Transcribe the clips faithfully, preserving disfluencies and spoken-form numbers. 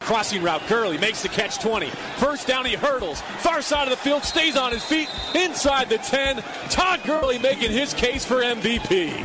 Crossing route, Gurley makes the catch twenty. First down, he hurdles. Far side of the field, stays on his feet. Inside the ten, Todd Gurley making his case for M V P.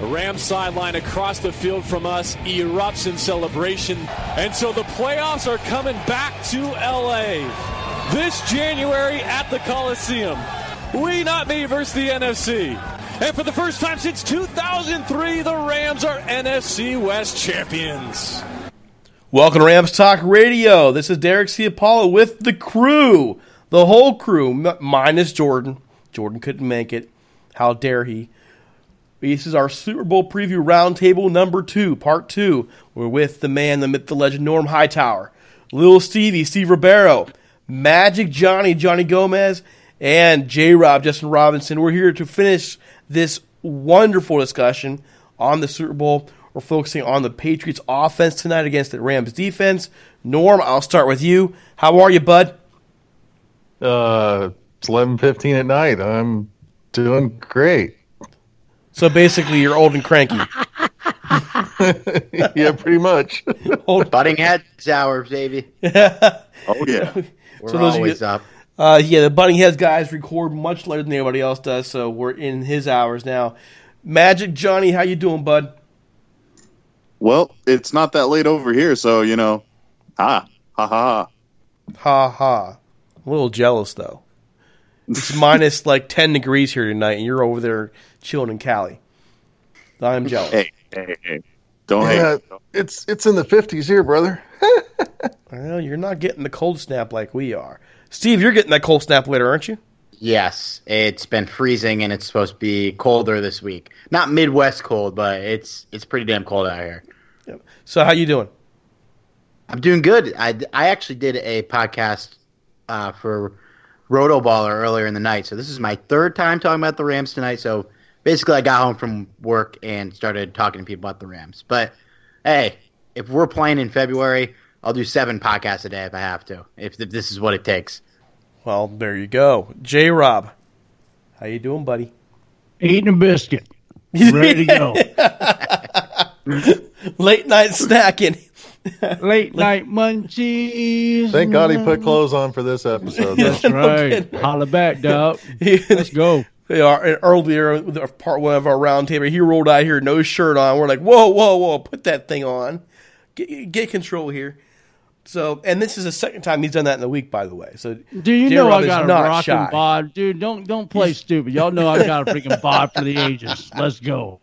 The Rams sideline across the field from us erupts in celebration. And so the playoffs are coming back to L A this January at the Coliseum. We, not me, versus the N F C. And for the first time since two thousand three, the Rams are N F C West champions. Welcome to Rams Talk Radio. This is Derek C. Apollo with the crew, the whole crew, minus Jordan. Jordan couldn't make it. How dare he? This is our Super Bowl preview roundtable number two, part two. We're with the man, the myth, the legend, Norm Hightower, Little Stevie, Steve Ribeiro, Magic Johnny, Johnny Gomez, and J-Rob, Justin Robinson. We're here to finish this wonderful discussion on the Super Bowl. We're focusing on the Patriots' offense tonight against the Rams' defense. Norm, I'll start with you. How are you, bud? Uh, it's eleven fifteen at night. I'm doing great. So basically, you're old and cranky. Yeah, pretty much. Old butting heads hour, baby. Yeah. Oh, yeah. We're so always you, up. Uh, yeah, the Butting Heads guys record much later than anybody else does, so we're in his hours now. Magic Johnny, how you doing, bud? Well, it's not that late over here, so, you know, ha, ha, ha. Ha, ha. I'm a little jealous, though. It's minus, like, ten degrees here tonight, and you're over there chilling in Cali. I'm jealous. Hey, hey, hey. Don't yeah, hate. It's, it's in the fifties here, brother. Well, you're not getting the cold snap like we are. Steve, you're getting that cold snap later, aren't you? Yes. It's been freezing, and it's supposed to be colder this week. Not Midwest cold, but it's it's pretty damn cold out here. Yep. So how you doing? I'm doing good. I, I actually did a podcast uh, for Rotoballer earlier in the night, so this is my third time talking about the Rams tonight. So basically I got home from work and started talking to people about the Rams. But, hey, if we're playing in February, I'll do seven podcasts a day if I have to, if this is what it takes. Well, there you go. J-Rob, how you doing, buddy? Eating a biscuit. Ready to go. Late night snacking. Late night munchies. Thank God he put clothes on for this episode. That's right. Holla back, dog. Let's go. They are earlier, part one of our roundtable, he rolled out here, no shirt on. We're like, whoa, whoa, whoa, put that thing on. Get, get control here. So, and this is the second time he's done that in the week, by the way. So, do you know I got a rocking bod, dude? Don't don't play stupid. Y'all know I got a freaking bod for the ages. Let's go.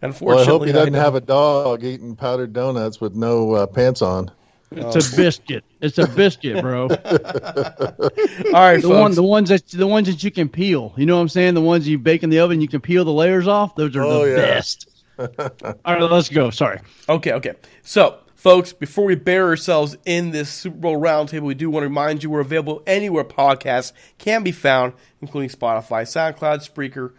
Unfortunately, well, I hope he doesn't have a dog eating powdered donuts with no uh, pants on. It's oh. a biscuit. It's a biscuit, bro. All right, the folks. One, the ones that the ones that you can peel. You know what I'm saying? The ones you bake in the oven, you can peel the layers off. Those are oh, the yeah. best. All right, let's go. Sorry. Okay, okay. So, folks, before we bury ourselves in this Super Bowl roundtable, we do want to remind you we're available anywhere podcasts can be found, including Spotify, SoundCloud, Spreaker,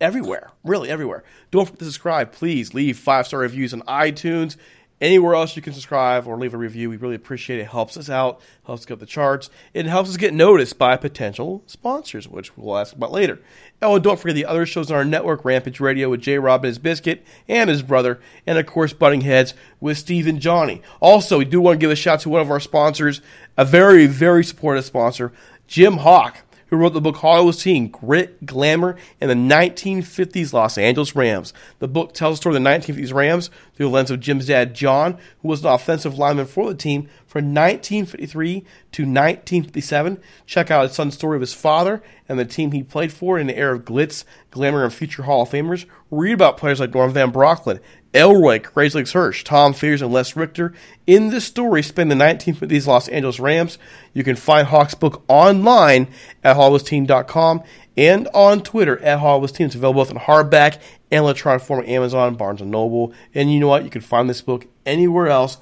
everywhere, really everywhere. Don't forget to subscribe. Please leave five-star reviews on iTunes, anywhere else you can subscribe or leave a review. We really appreciate it. It helps us out, helps us get the charts. It helps us get noticed by potential sponsors, which we'll ask about later. Oh, and don't forget the other shows on our network, Rampage Radio with J. Rob and his biscuit and his brother, and, of course, Butting Heads with Steve and Johnny. Also, we do want to give a shout-out to one of our sponsors, a very, very supportive sponsor, Jim Hawk, who wrote the book Hollywood Scene, Grit, Glamour, and the nineteen fifties Los Angeles Rams. The book tells the story of the nineteen fifties Rams through the lens of Jim's dad, John, who was an offensive lineman for the team from nineteen fifty-three to nineteen fifty-seven. Check out his son's story of his father and the team he played for in the era of glitz, glamour, and future Hall of Famers. Read about players like Norm Van Brocklin, Elroy, Crazy Legs Hirsch, Tom Fears, and Les Richter. In this story, spin the nineteen fifties Los Angeles Rams. You can find Hawk's book online at Hollywood Team dot com and on Twitter at HollywoodTeam. It's available both in hardback and electronic form on Amazon, Barnes and Noble. And you know what? You can find this book anywhere else.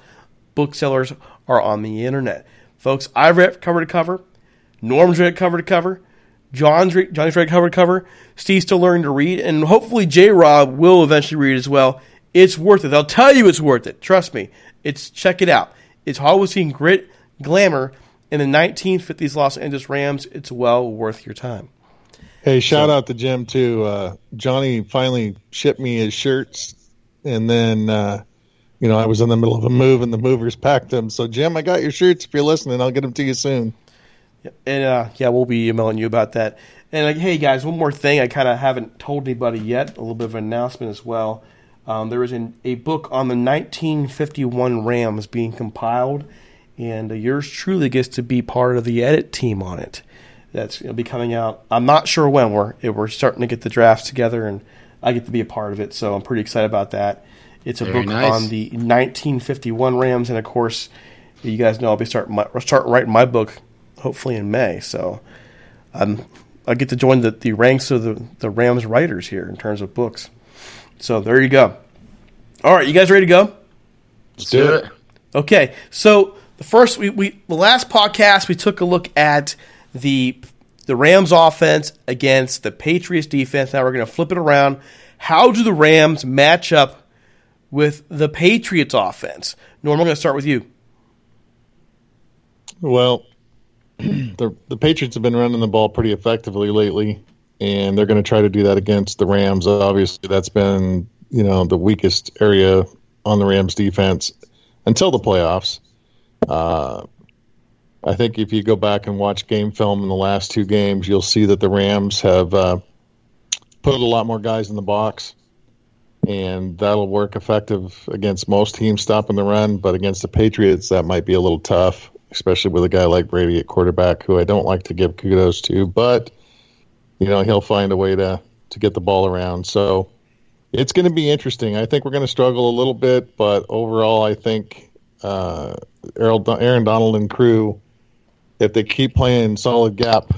Booksellers are on the internet. Folks, I've read cover to cover. Norm's read cover to cover. John's read, Johnny's read cover to cover. Steve's still learning to read. And hopefully J-Rob will eventually read as well. It's worth it. I'll tell you it's worth it. Trust me. It's Check it out. It's Hollywood Scene, Grit, Glamour, and the nineteen fifties Los Angeles Rams. It's well worth your time. Hey, shout so. out to Jim, too. Uh, Johnny finally shipped me his shirts, and then, uh, you know, I was in the middle of a move, and the movers packed them. So, Jim, I got your shirts. If you're listening, I'll get them to you soon. And, uh, yeah, we'll be emailing you about that. And, like, hey, guys, one more thing. I kind of haven't told anybody yet. A little bit of an announcement as well. Um, there is an, a book on the nineteen fifty-one Rams being compiled, and uh, yours truly gets to be part of the edit team on it. That's it'll be coming out. I'm not sure when we're we're starting to get the drafts together, and I get to be a part of it, so I'm pretty excited about that. It's a Very book nice. on the nineteen fifty-one Rams, and of course, you guys know I'll be starting my, start writing my book hopefully in May. So um, I get to join the, the ranks of the, the Rams writers here in terms of books. So there you go. All right, you guys ready to go? Let's do it. Okay, so the first we, we the last podcast we took a look at the the Rams offense against the Patriots defense. Now we're going to flip it around. How do the Rams match up with the Patriots offense? Norm, I'm going to start with you. Well, the the Patriots have been running the ball pretty effectively lately. And they're going to try to do that against the Rams. Obviously, that's been, you know, the weakest area on the Rams' defense until the playoffs. Uh, I think if you go back and watch game film in the last two games, you'll see that the Rams have uh, put a lot more guys in the box. And that'll work effective against most teams stopping the run. But against the Patriots, that might be a little tough, especially with a guy like Brady at quarterback, who I don't like to give kudos to. But you know, he'll find a way to, to get the ball around. So it's going to be interesting. I think we're going to struggle a little bit, but overall I think uh, Aaron Donald and crew, if they keep playing solid gap,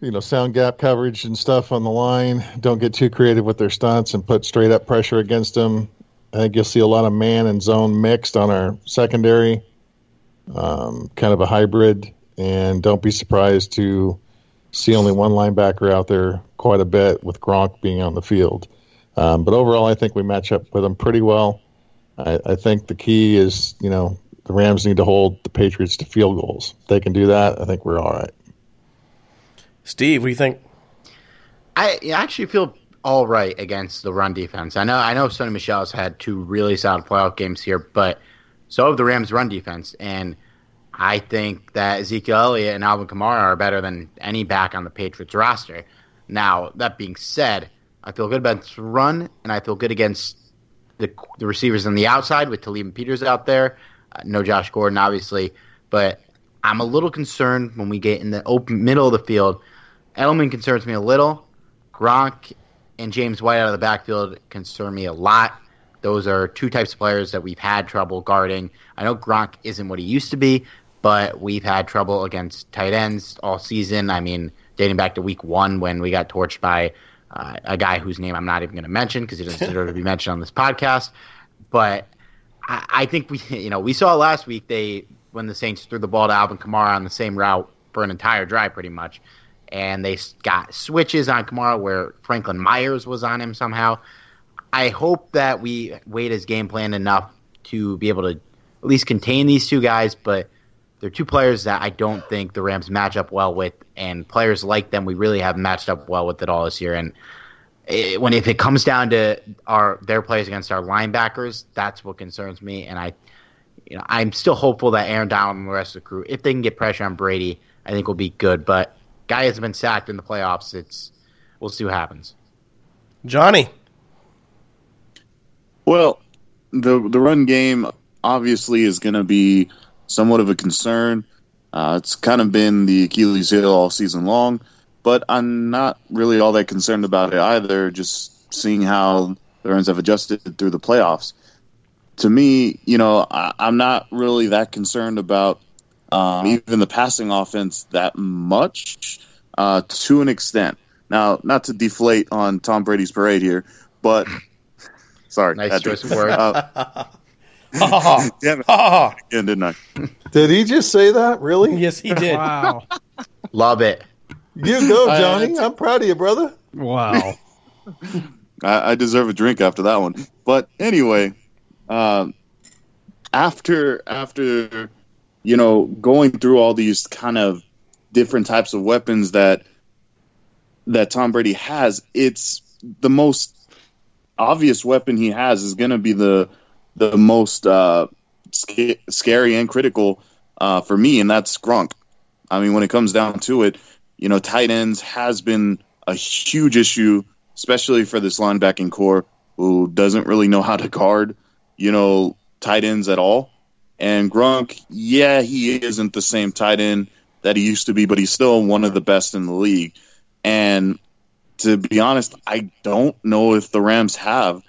you know, sound gap coverage and stuff on the line, don't get too creative with their stunts and put straight-up pressure against them, I think you'll see a lot of man and zone mixed on our secondary, um, kind of a hybrid, and don't be surprised to see only one linebacker out there quite a bit with Gronk being on the field. Um, but overall, I think we match up with them pretty well. I, I think the key is, you know, the Rams need to hold the Patriots to field goals. If they can do that, I think we're all right. Steve, what do you think? I actually feel all right against the run defense. I know I know Sonny Michel's had two really solid playoff games here, but so have the Rams' run defense. And I think that Ezekiel Elliott and Alvin Kamara are better than any back on the Patriots roster. Now, that being said, I feel good against the run, and I feel good against the the receivers on the outside with Talib and Peters out there. Uh, no Josh Gordon, obviously. But I'm a little concerned when we get in the open middle of the field. Edelman concerns me a little. Gronk and James White out of the backfield concern me a lot. Those are two types of players that we've had trouble guarding. I know Gronk isn't what he used to be, but we've had trouble against tight ends all season. I mean, dating back to week one when we got torched by uh, a guy whose name I'm not even going to mention because he doesn't deserve to be mentioned on this podcast. But I, I think we, you know, we saw last week they when the Saints threw the ball to Alvin Kamara on the same route for an entire drive pretty much. And they got switches on Kamara where Franklin-Myers was on him somehow. I hope that we Wade his game plan enough to be able to at least contain these two guys, but they're two players that I don't think the Rams match up well with, and players like them we really haven't matched up well with at all this year. And it, when if it comes down to our their plays against our linebackers, that's what concerns me. And I, you know, I'm still hopeful that Aaron Donald and the rest of the crew, if they can get pressure on Brady, I think will be good. But guy hasn't been sacked in the playoffs. It's we'll see what happens. Johnny. Well, the the run game obviously is going to be somewhat of a concern. Uh, it's kind of been the Achilles heel all season long, but I'm not really all that concerned about it either, just seeing how the Rams have adjusted through the playoffs. To me, you know, I, I'm not really that concerned about um, even the passing offense that much uh, to an extent. Now, not to deflate on Tom Brady's parade here, but... Sorry. Nice choice of word. Uh, Damn it. Again, didn't I? Did he just say that? Really? Yes, he did. Wow. Love it. You go, Johnny. I, I'm proud of you, brother. Wow. I, I deserve a drink after that one. But anyway, uh, after after you know going through all these kind of different types of weapons that that Tom Brady has, it's the most obvious weapon he has is going to be the the most uh, sc- scary and critical uh, for me, and that's Gronk. I mean, when it comes down to it, you know, tight ends has been a huge issue, especially for this linebacking core who doesn't really know how to guard, you know, tight ends at all. And Gronk, yeah, he isn't the same tight end that he used to be, but he's still one of the best in the league. And to be honest, I don't know if the Rams have,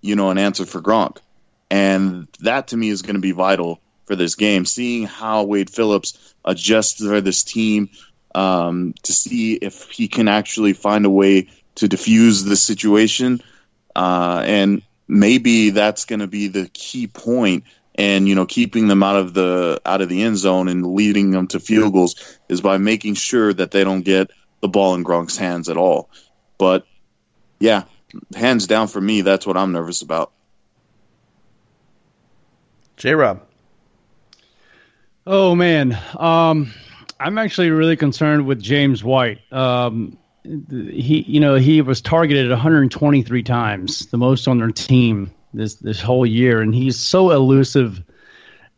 you know, an answer for Gronk. And that, to me, is going to be vital for this game, seeing how Wade Phillips adjusts for this team um, to see if he can actually find a way to defuse the situation. Uh, and maybe that's going to be the key point. And, you know, keeping them out of the out of the end zone and leading them to field goals is by making sure that they don't get the ball in Gronk's hands at all. But, yeah, hands down for me, that's what I'm nervous about. J-Rob. Oh, man. Um, I'm actually really concerned with James White. Um, he, you know, he was targeted one hundred twenty-three times, the most on their team this, this whole year. And he's so elusive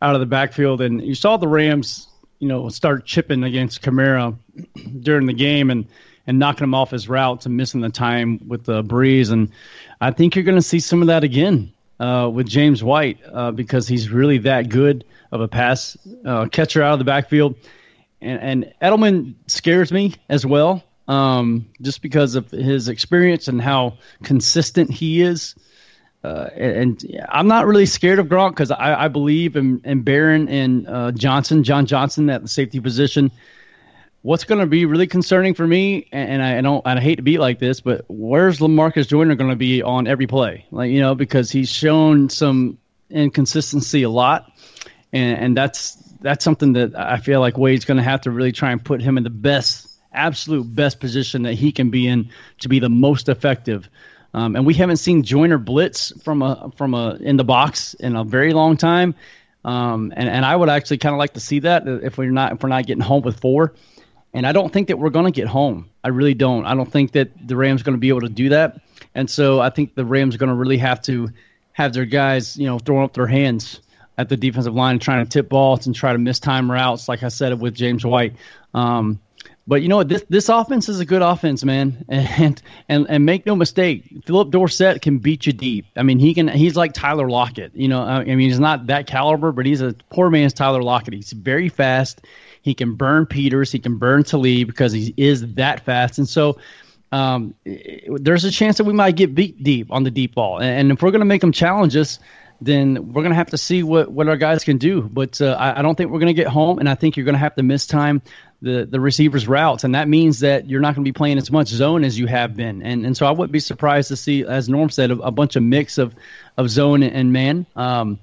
out of the backfield. And you saw the Rams, you know, start chipping against Kamara during the game and and knocking him off his routes and missing the time with the breeze. And I think you're going to see some of that again uh, with James White uh, because he's really that good of a pass uh, catcher out of the backfield. And, and Edelman scares me as well um, just because of his experience and how consistent he is. Uh, and, and I'm not really scared of Gronk because I, I believe in, in Barron and uh, Johnson, John Johnson at the safety position. What's going to be really concerning for me, and I don't, and I hate to be like this, but where's LaMarcus Joyner going to be on every play? Like, you know, because he's shown some inconsistency a lot, and, and that's that's something that I feel like Wade's going to have to really try and put him in the best, absolute best position that he can be in to be the most effective. Um, and we haven't seen Joyner blitz from a from a in the box in a very long time. Um, and, and I would actually kind of like to see that if we're not if we're not getting home with four. And I don't think that we're going to get home. I really don't. I don't think that the Rams are going to be able to do that. And so I think the Rams are going to really have to have their guys, you know, throwing up their hands at the defensive line, trying to tip balls and try to miss time routes, like I said, with James White. Um, but, you know, this this offense is a good offense, man. And and and make no mistake, Philip Dorsett can beat you deep. I mean, he can. He's like Tyler Lockett. You know, I mean, he's not that caliber, but he's a poor man's Tyler Lockett. He's very fast. He can burn Peters. He can burn Talib because he is that fast. And so um, there's a chance that we might get beat deep on the deep ball. And, and if we're going to make them challenge us, then we're going to have to see what, what our guys can do. But uh, I, I don't think we're going to get home, and I think you're going to have to mistime the, the receivers' routes. And that means that you're not going to be playing as much zone as you have been. And and so I wouldn't be surprised to see, as Norm said, a, a bunch of mix of, of zone and man. Um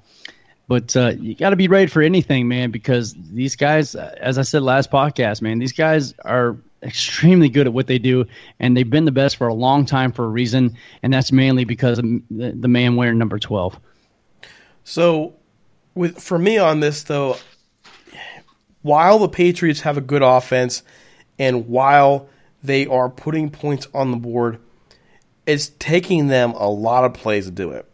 But uh, you got to be ready for anything, man, because these guys, as I said last podcast, man, these guys are extremely good at what they do, and they've been the best for a long time for a reason, and that's mainly because of the man wearing number twelve. So with for me on this, though, while the Patriots have a good offense and while they are putting points on the board, it's taking them a lot of plays to do it.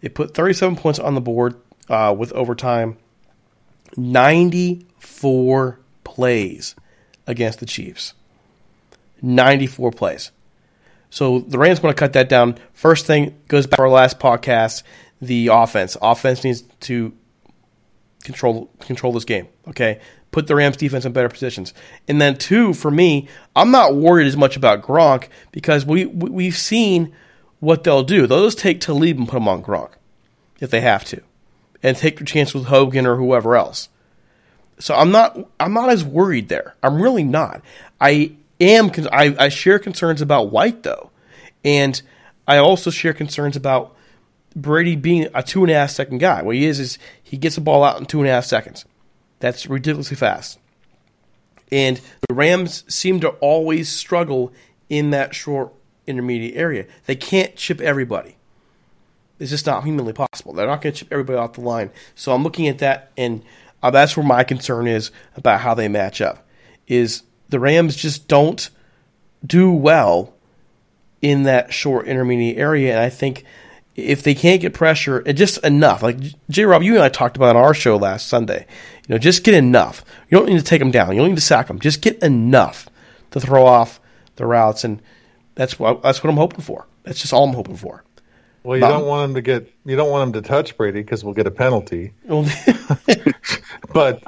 They put thirty-seven points on the board. Uh, with overtime, ninety-four plays against the Chiefs. ninety-four plays. So the Rams want to cut that down. First thing goes back to our last podcast, the offense. Offense needs to control control this game, okay? Put the Rams defense in better positions. And then two, for me, I'm not worried as much about Gronk because we, we we've seen what they'll do. They'll just take Talib and put him on Gronk if they have to, and take your chance with Hogan or whoever else. So I'm not I'm not as worried there. I'm really not. I am I, I share concerns about White, though. And I also share concerns about Brady being a two-and-a-half-second guy. What he is is he gets the ball out in two and a half seconds. That's ridiculously fast. And the Rams seem to always struggle in that short intermediate area. They can't chip everybody. It's just not humanly possible. They're not going to chip everybody off the line. So I'm looking at that, and uh, that's where my concern is about how they match up. Is the Rams just don't do well in that short intermediate area, and I think if they can't get pressure, just enough. Like J. Rob, you and I talked about on our show last Sunday. You know, just get enough. You don't need to take them down. You don't need to sack them. Just get enough to throw off the routes, and that's what that's what I'm hoping for. That's just all I'm hoping for. Well, you Mom. don't want him to get. You don't want him to touch Brady because we'll get a penalty. But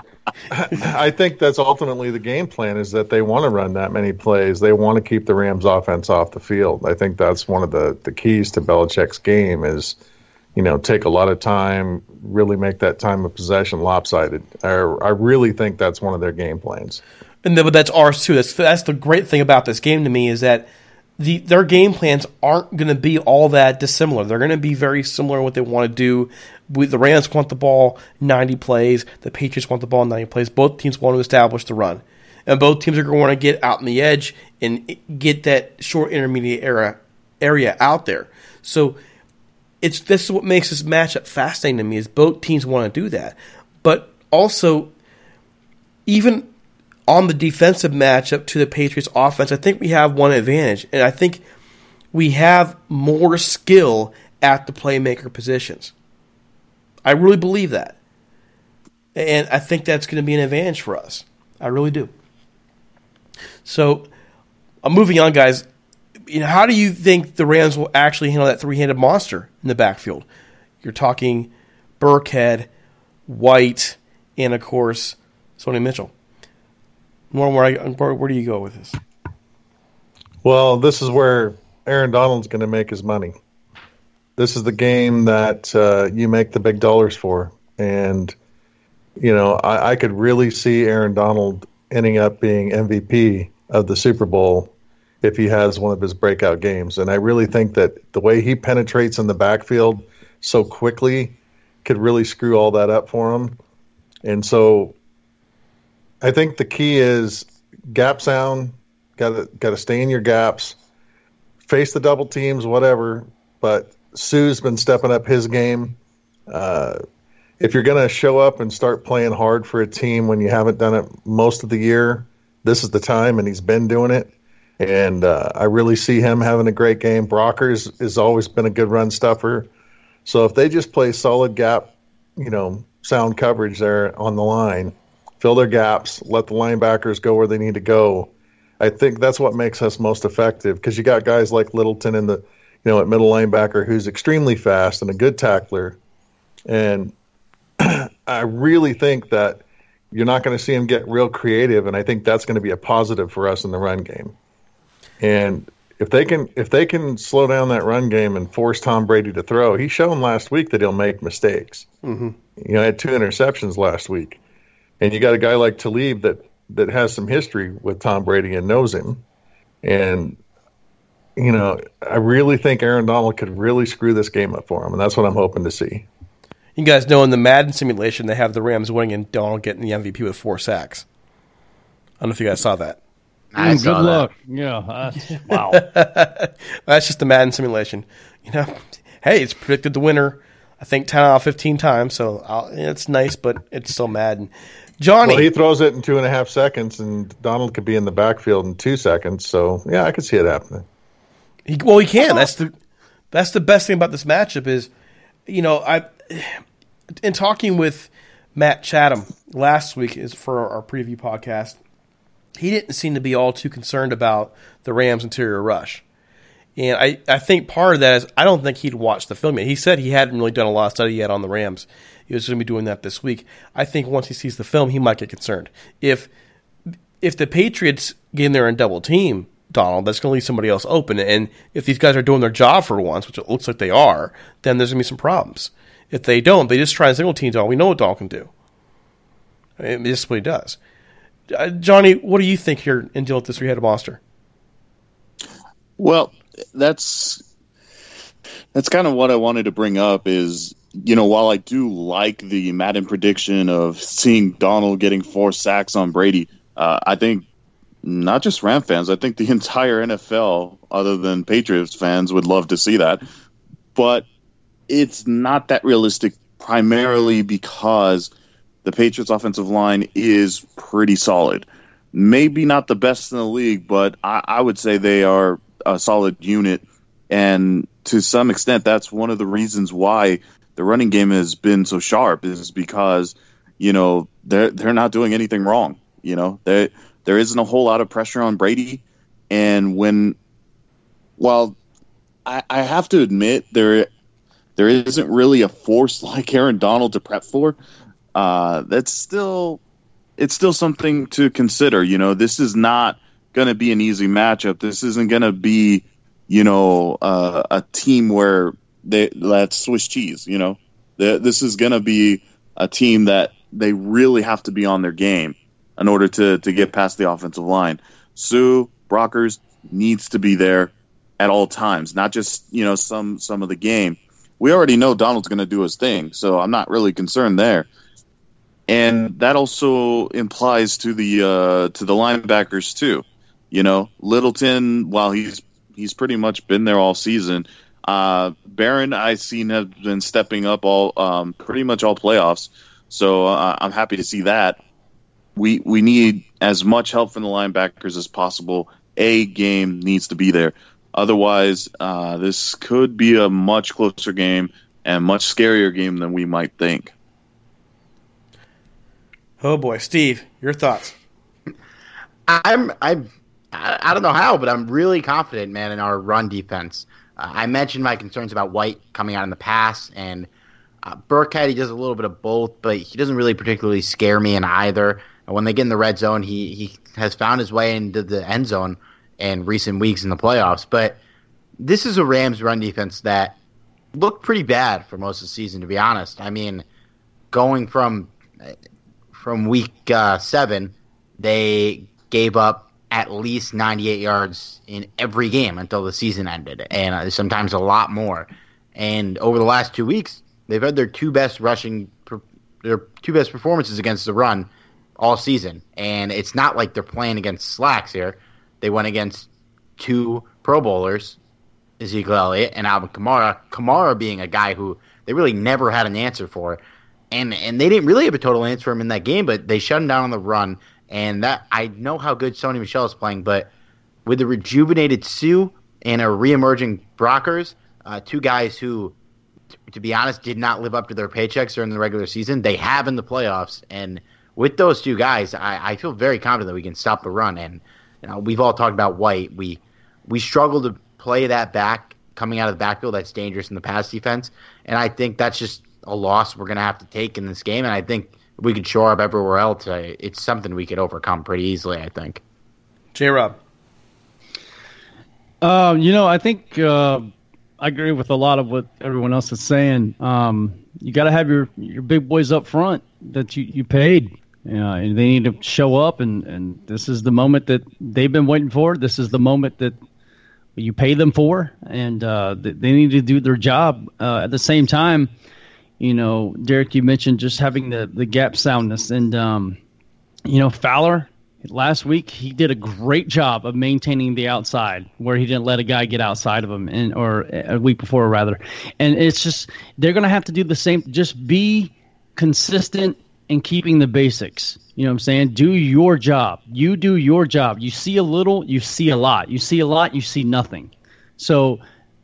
I think that's ultimately the game plan: is that they want to run that many plays. They want to keep the Rams' offense off the field. I think that's one of the, the keys to Belichick's game: is you know take a lot of time, really make that time of possession lopsided. I, I really think that's one of their game plans. And the, but that's ours too. That's that's the great thing about this game to me is that. The, their game plans aren't going to be all that dissimilar. They're going to be very similar in what they want to do. We, the Rams want the ball ninety plays. The Patriots want the ball ninety plays. Both teams want to establish the run. And both teams are going to want to get out on the edge and get that short intermediate era, area out there. So it's this is what makes this matchup fascinating to me is both teams want to do that. But also, even on the defensive matchup to the Patriots offense, I think we have one advantage, and I think we have more skill at the playmaker positions. I really believe that, and I think that's going to be an advantage for us. I really do. So I'm moving on, guys. You know, how do you think the Rams will actually handle that three-handed monster in the backfield? You're talking Burkhead, White, and, of course, Sonny Michel. Norm, where, I, where, where do you go with this? Well, this is where Aaron Donald's going to make his money. This is the game that uh, you make the big dollars for. And, you know, I, I could really see Aaron Donald ending up being M V P of the Super Bowl if he has one of his breakout games. And I really think that the way he penetrates in the backfield so quickly could really screw all that up for him. And so I think the key is gap sound, gotta gotta stay in your gaps, face the double teams, whatever. But Sue's been stepping up his game. Uh, if you're going to show up and start playing hard for a team when you haven't done it most of the year, this is the time, and he's been doing it. And uh, I really see him having a great game. Brockers has always been a good run stuffer. So if they just play solid gap, you know, sound coverage there on the line, fill their gaps, let the linebackers go where they need to go, I think that's what makes us most effective, because you got guys like Littleton in the, you know, at middle linebacker, who's extremely fast and a good tackler. And I really think that you're not going to see him get real creative, and I think that's going to be a positive for us in the run game. And if they can if they can slow down that run game and force Tom Brady to throw, he's shown last week that he'll make mistakes. Mm-hmm. You know, he had two interceptions last week. And you got a guy like Talib that, that has some history with Tom Brady and knows him. And, you know, I really think Aaron Donald could really screw this game up for him, and that's what I'm hoping to see. You guys know in the Madden simulation they have the Rams winning and Donald getting the M V P with four sacks. I don't know if you guys saw that. I mm, saw good that. luck. Yeah. Uh, wow. That's just the Madden simulation. You know, hey, it's predicted the winner, I think, ten out of fifteen times, so I'll, it's nice, but it's still Madden. Johnny. Well, he throws it in two and a half seconds, and Donald could be in the backfield in two seconds, so, yeah, I could see it happening. He, well, he can. That's the that's the best thing about this matchup is, you know, I in talking with Matt Chatham last week is for our preview podcast, he didn't seem to be all too concerned about the Rams' interior rush. And I, I think part of that is I don't think he'd watched the film yet. He said he hadn't really done a lot of study yet on the Rams. He was going to be doing that this week. I think once he sees the film, he might get concerned. If if the Patriots get in there and double-team Donald, that's going to leave somebody else open. And if these guys are doing their job for once, which it looks like they are, then there's going to be some problems. If they don't, they just try and single team Donald. We know what Donald can do. I mean, this is what he does. Uh, Johnny, what do you think here in dealing with this three-headed monster? Well, that's that's kind of what I wanted to bring up is, you know, while I do like the Madden prediction of seeing Donald getting four sacks on Brady, uh, I think not just Ram fans, I think the entire N F L, other than Patriots fans, would love to see that. But it's not that realistic, primarily because the Patriots' offensive line is pretty solid. Maybe not the best in the league, but I, I would say they are a solid unit. And to some extent, that's one of the reasons why the running game has been so sharp, is because, you know, they're, they're not doing anything wrong. You know, there there isn't a whole lot of pressure on Brady. And when, while I, I have to admit there there isn't really a force like Aaron Donald to prep for, Uh, that's still, it's still something to consider. You know, this is not going to be an easy matchup. This isn't going to be, you know, uh, a team where they that's Swiss cheese. You know, the, this is going to be a team that they really have to be on their game in order to to get past the offensive line. Suh, Brockers needs to be there at all times, not just, you know, some some of the game. We already know Donald's going to do his thing, so I'm not really concerned there. And that also implies to the uh, to the linebackers too. You know, Littleton, while he's he's pretty much been there all season, uh, Barron I've seen has been stepping up all um, pretty much all playoffs. So uh, I'm happy to see that. We we need as much help from the linebackers as possible. A game needs to be there, otherwise uh, this could be a much closer game and much scarier game than we might think. Oh boy, Steve, your thoughts? I'm I I don't know how, but I'm really confident, man, in our run defense. Uh, I mentioned my concerns about White coming out in the pass, and uh, Burkhead, he does a little bit of both, but he doesn't really particularly scare me in either. And when they get in the red zone, he he has found his way into the end zone in recent weeks in the playoffs. But this is a Rams run defense that looked pretty bad for most of the season, to be honest. I mean, going from From week uh, seven, they gave up at least ninety-eight yards in every game until the season ended, and uh, sometimes a lot more. And over the last two weeks, they've had their two best rushing, per- their two best performances against the run all season. And it's not like they're playing against slacks here. They went against two Pro Bowlers, Ezekiel Elliott and Alvin Kamara. Kamara being a guy who they really never had an answer for. and and they didn't really have a total answer for him in that game, but they shut him down on the run. And that I know how good Sonny Michel is playing, but with the rejuvenated Suh and a reemerging Brockers, uh, two guys who, t- to be honest, did not live up to their paychecks during the regular season. They have in the playoffs, and with those two guys, I, I feel very confident that we can stop the run. And you know, we've all talked about White. We we struggled to play that back coming out of the backfield. That's dangerous in the pass defense, and I think that's just a loss we're going to have to take in this game. And I think we could shore up everywhere else. It's something we could overcome pretty easily, I think. J-Rob. Uh, you know, I think uh, I agree with a lot of what everyone else is saying. Um, you got to have your, your big boys up front that you, you paid. You know, and they need to show up, and, and this is the moment that they've been waiting for. This is the moment that you pay them for, and uh, they need to do their job. Uh, at the same time, you know, Derek, you mentioned just having the, the gap soundness. And, um, you know, Fowler, last week, he did a great job of maintaining the outside where he didn't let a guy get outside of him, and or a week before, rather. And it's just they're going to have to do the same. Just be consistent in keeping the basics. You know what I'm saying? Do your job. You do your job. You see a little, you see a lot. You see a lot, you see nothing. So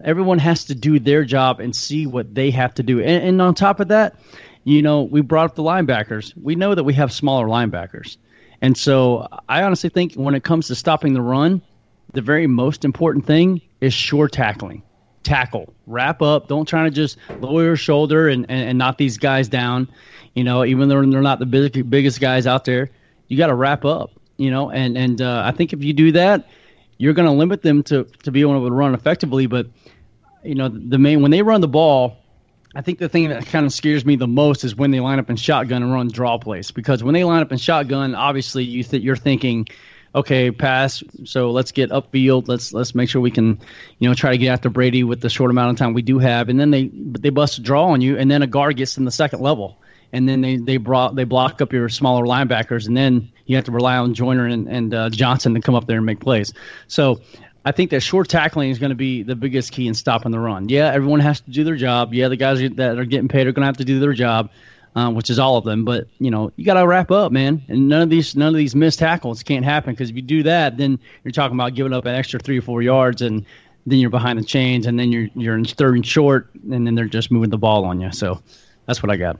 everyone has to do their job and see what they have to do. And, and on top of that, you know, we brought up the linebackers. We know that we have smaller linebackers. And so I honestly think when it comes to stopping the run, the very most important thing is sure tackling. Tackle. Wrap up. Don't try to just lower your shoulder and, and, and knock these guys down. You know, even though they're not the big, biggest guys out there, you got to wrap up, you know. And, and uh, I think if you do that, you're going to limit them to, to be able to run effectively. But, you know, the main when they run the ball, I think the thing that kind of scares me the most is when they line up in shotgun and run draw plays. Because when they line up in shotgun, obviously you th- you're thinking, okay, pass, so let's get upfield. Let's let's make sure we can, you know, try to get after Brady with the short amount of time we do have. And then they they bust a draw on you, and then a guard gets in the second level. And then they they, brought, they block up your smaller linebackers, and then you have to rely on Joyner and, and uh, Johnson to come up there and make plays. So I think that short tackling is going to be the biggest key in stopping the run. Yeah, everyone has to do their job. Yeah, the guys that are getting paid are going to have to do their job, um, which is all of them. But, you know, you got to wrap up, man. And none of these none of these missed tackles can't happen, because if you do that, then you're talking about giving up an extra three or four yards, and then you're behind the chains, and then you're, you're in third and short, and then they're just moving the ball on you. So that's what I got.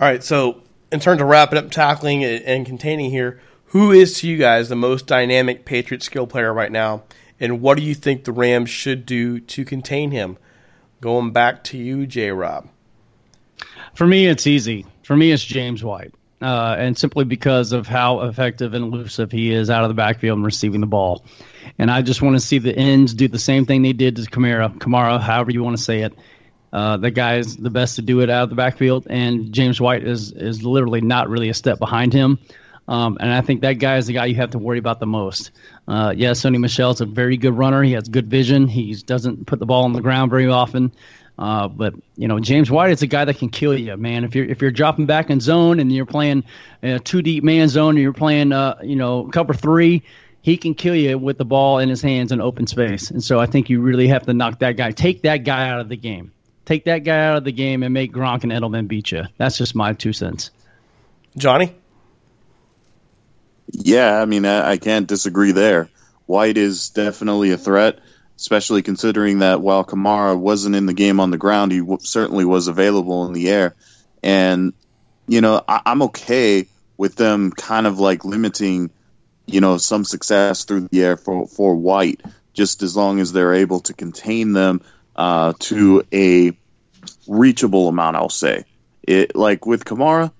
All right, so in terms of wrapping up tackling and containing here, who is to you guys the most dynamic Patriot skill player right now, and what do you think the Rams should do to contain him? Going back to you, J-Rob. For me, it's easy. For me, it's James White, uh, and simply because of how effective and elusive he is out of the backfield and receiving the ball. And I just want to see the ends do the same thing they did to Kamara, Kamara, however you want to say it. Uh, the guy is the best to do it out of the backfield, and James White is is literally not really a step behind him. Um, and I think that guy is the guy you have to worry about the most. Uh, yeah, Sonny Michel is a very good runner. He has good vision. He doesn't put the ball on the ground very often. Uh, but, you know, James White is a guy that can kill you, man. If you're if you're dropping back in zone and you're playing uh, two deep man zone and you're playing, uh, you know, cover three, he can kill you with the ball in his hands in open space. And so I think you really have to knock that guy, take that guy out of the game. Take that guy out of the game and make Gronk and Edelman beat you. That's just my two cents. Johnny? Yeah, I mean, I, I can't disagree there. White is definitely a threat, especially considering that while Kamara wasn't in the game on the ground, he w- certainly was available in the air. And, you know, I, I'm okay with them kind of like limiting, you know, some success through the air for, for White, just as long as they're able to contain them Uh, to a reachable amount, I'll say. It, like with Kamara,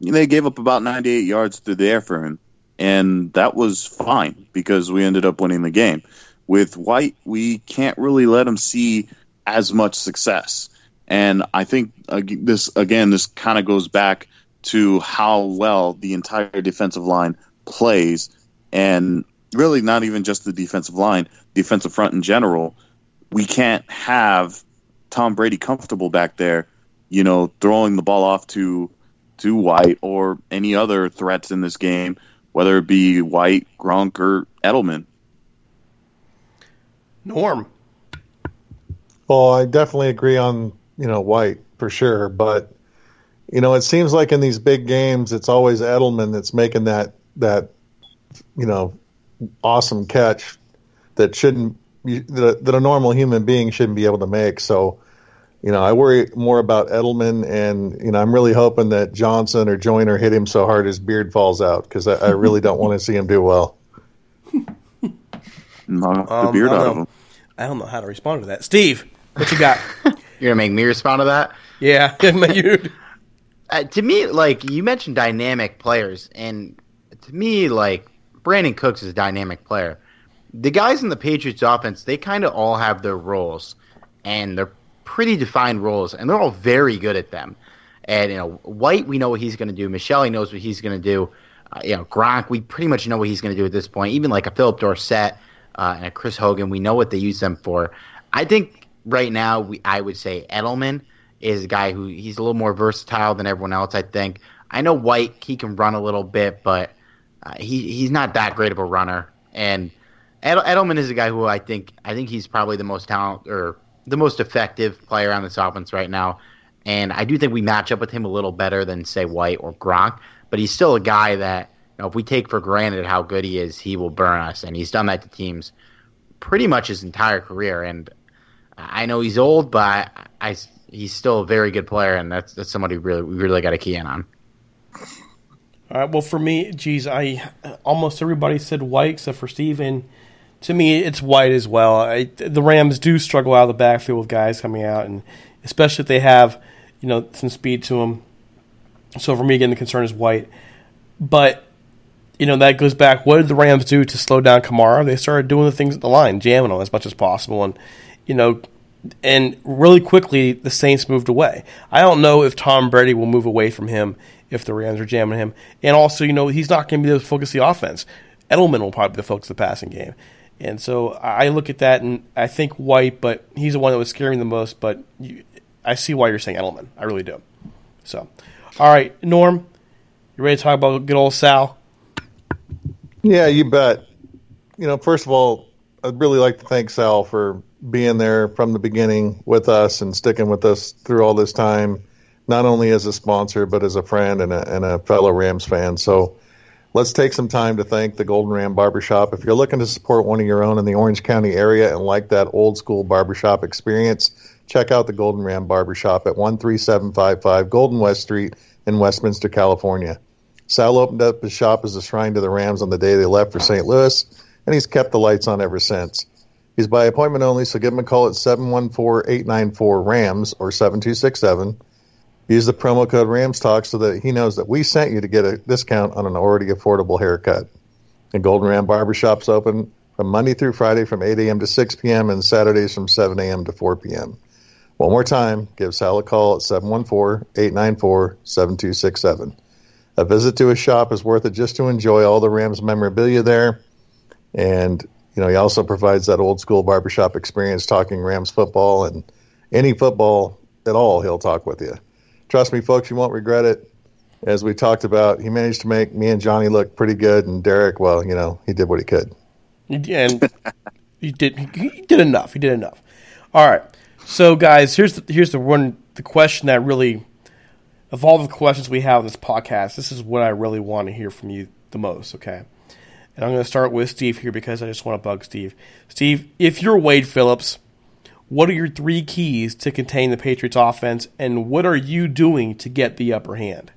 they gave up about ninety-eight yards through the air for him, and that was fine because we ended up winning the game. With White, we can't really let him see as much success. And I think uh, this, again, this kind of goes back to how well the entire defensive line plays, and really not even just the defensive line, defensive front in general. We can't have Tom Brady comfortable back there, you know, throwing the ball off to to White or any other threats in this game, whether it be White, Gronk, or Edelman. Norm. Well, I definitely agree on, you know, White for sure, but you know, it seems like in these big games, it's always Edelman that's making that, that, you know, awesome catch that shouldn't, that a, that a normal human being shouldn't be able to make. So, you know, I worry more about Edelman, and, you know, I'm really hoping that Johnson or Joyner hit him so hard his beard falls out, because I, I really don't want to see him do well. Knock the um, beard out of him. I don't know how to respond to that. Steve, what you got? You're gonna make me respond to that? Yeah, you. uh, to me, like you mentioned, dynamic players, and to me, like Brandon Cooks is a dynamic player. The guys in the Patriots offense, they kind of all have their roles, and they're pretty defined roles, and they're all very good at them. And you know, White, we know what he's gonna do. Michel, he knows what he's gonna do. Uh, you know, Gronk, we pretty much know what he's gonna do at this point. Even like a Philip Dorsett. Uh, and Chris Hogan, we know what they use them for. I think right now, we, I would say Edelman is a guy who he's a little more versatile than everyone else, I think. I know White, he can run a little bit, but uh, he he's not that great of a runner. And Edel, Edelman is a guy who I think I think he's probably the most talent or the most effective player on this offense right now. And I do think we match up with him a little better than, say, White or Gronk, but he's still a guy that, you know, if we take for granted how good he is, he will burn us, and he's done that to teams pretty much his entire career. And I know he's old, but I, I, he's still a very good player, and that's that's somebody really we really got to key in on. All right. Well, for me, geez, I almost everybody said White except for Steve, and to me, it's White as well. I, the Rams do struggle out of the backfield with guys coming out, and especially if they have, you know, some speed to them. So for me, again, the concern is White, but. You know, that goes back, what did the Rams do to slow down Kamara? They started doing the things at the line, jamming him as much as possible. And, you know, and really quickly, the Saints moved away. I don't know if Tom Brady will move away from him if the Rams are jamming him. And also, you know, he's not going to be the focus of the offense. Edelman will probably be the focus of the passing game. And so I look at that, and I think White, but he's the one that was scaring the most. But you, I see why you're saying Edelman. I really do. So, all right, Norm, you ready to talk about good old Sal? Yeah, you bet. You know, first of all, I'd really like to thank Sal for being there from the beginning with us and sticking with us through all this time, not only as a sponsor, but as a friend and a, and a fellow Rams fan. So let's take some time to thank the Golden Ram Barbershop. If you're looking to support one of your own in the Orange County area and like that old school barbershop experience, check out the Golden Ram Barbershop at one three seven five five Golden West Street in Westminster, California. Sal opened up his shop as a shrine to the Rams on the day they left for Saint Louis, and he's kept the lights on ever since. He's by appointment only, so give him a call at seven one four, eight nine four, R A M S or seven two six seven. Use the promo code RAMSTALK so that he knows that we sent you to get a discount on an already affordable haircut. The Golden Ram Barbershop's open from Monday through Friday from eight a.m. to six p.m. and Saturdays from seven a.m. to four p.m. One more time, give Sal a call at seven one four, eight nine four, seven two six seven. A visit to his shop is worth it just to enjoy all the Rams memorabilia there. And, you know, he also provides that old school barbershop experience, talking Rams football and any football at all. He'll talk with you. Trust me, folks, you won't regret it. As we talked about, he managed to make me and Johnny look pretty good. And Derek, well, you know, he did what he could. And he did, he did enough. He did enough. All right. So, guys, here's the, here's the one, the question that really, of all the questions we have in this podcast, this is what I really want to hear from you the most, okay? And I'm going to start with Steve here because I just want to bug Steve. Steve, if you're Wade Phillips, what are your three keys to contain the Patriots offense, and what are you doing to get the upper hand?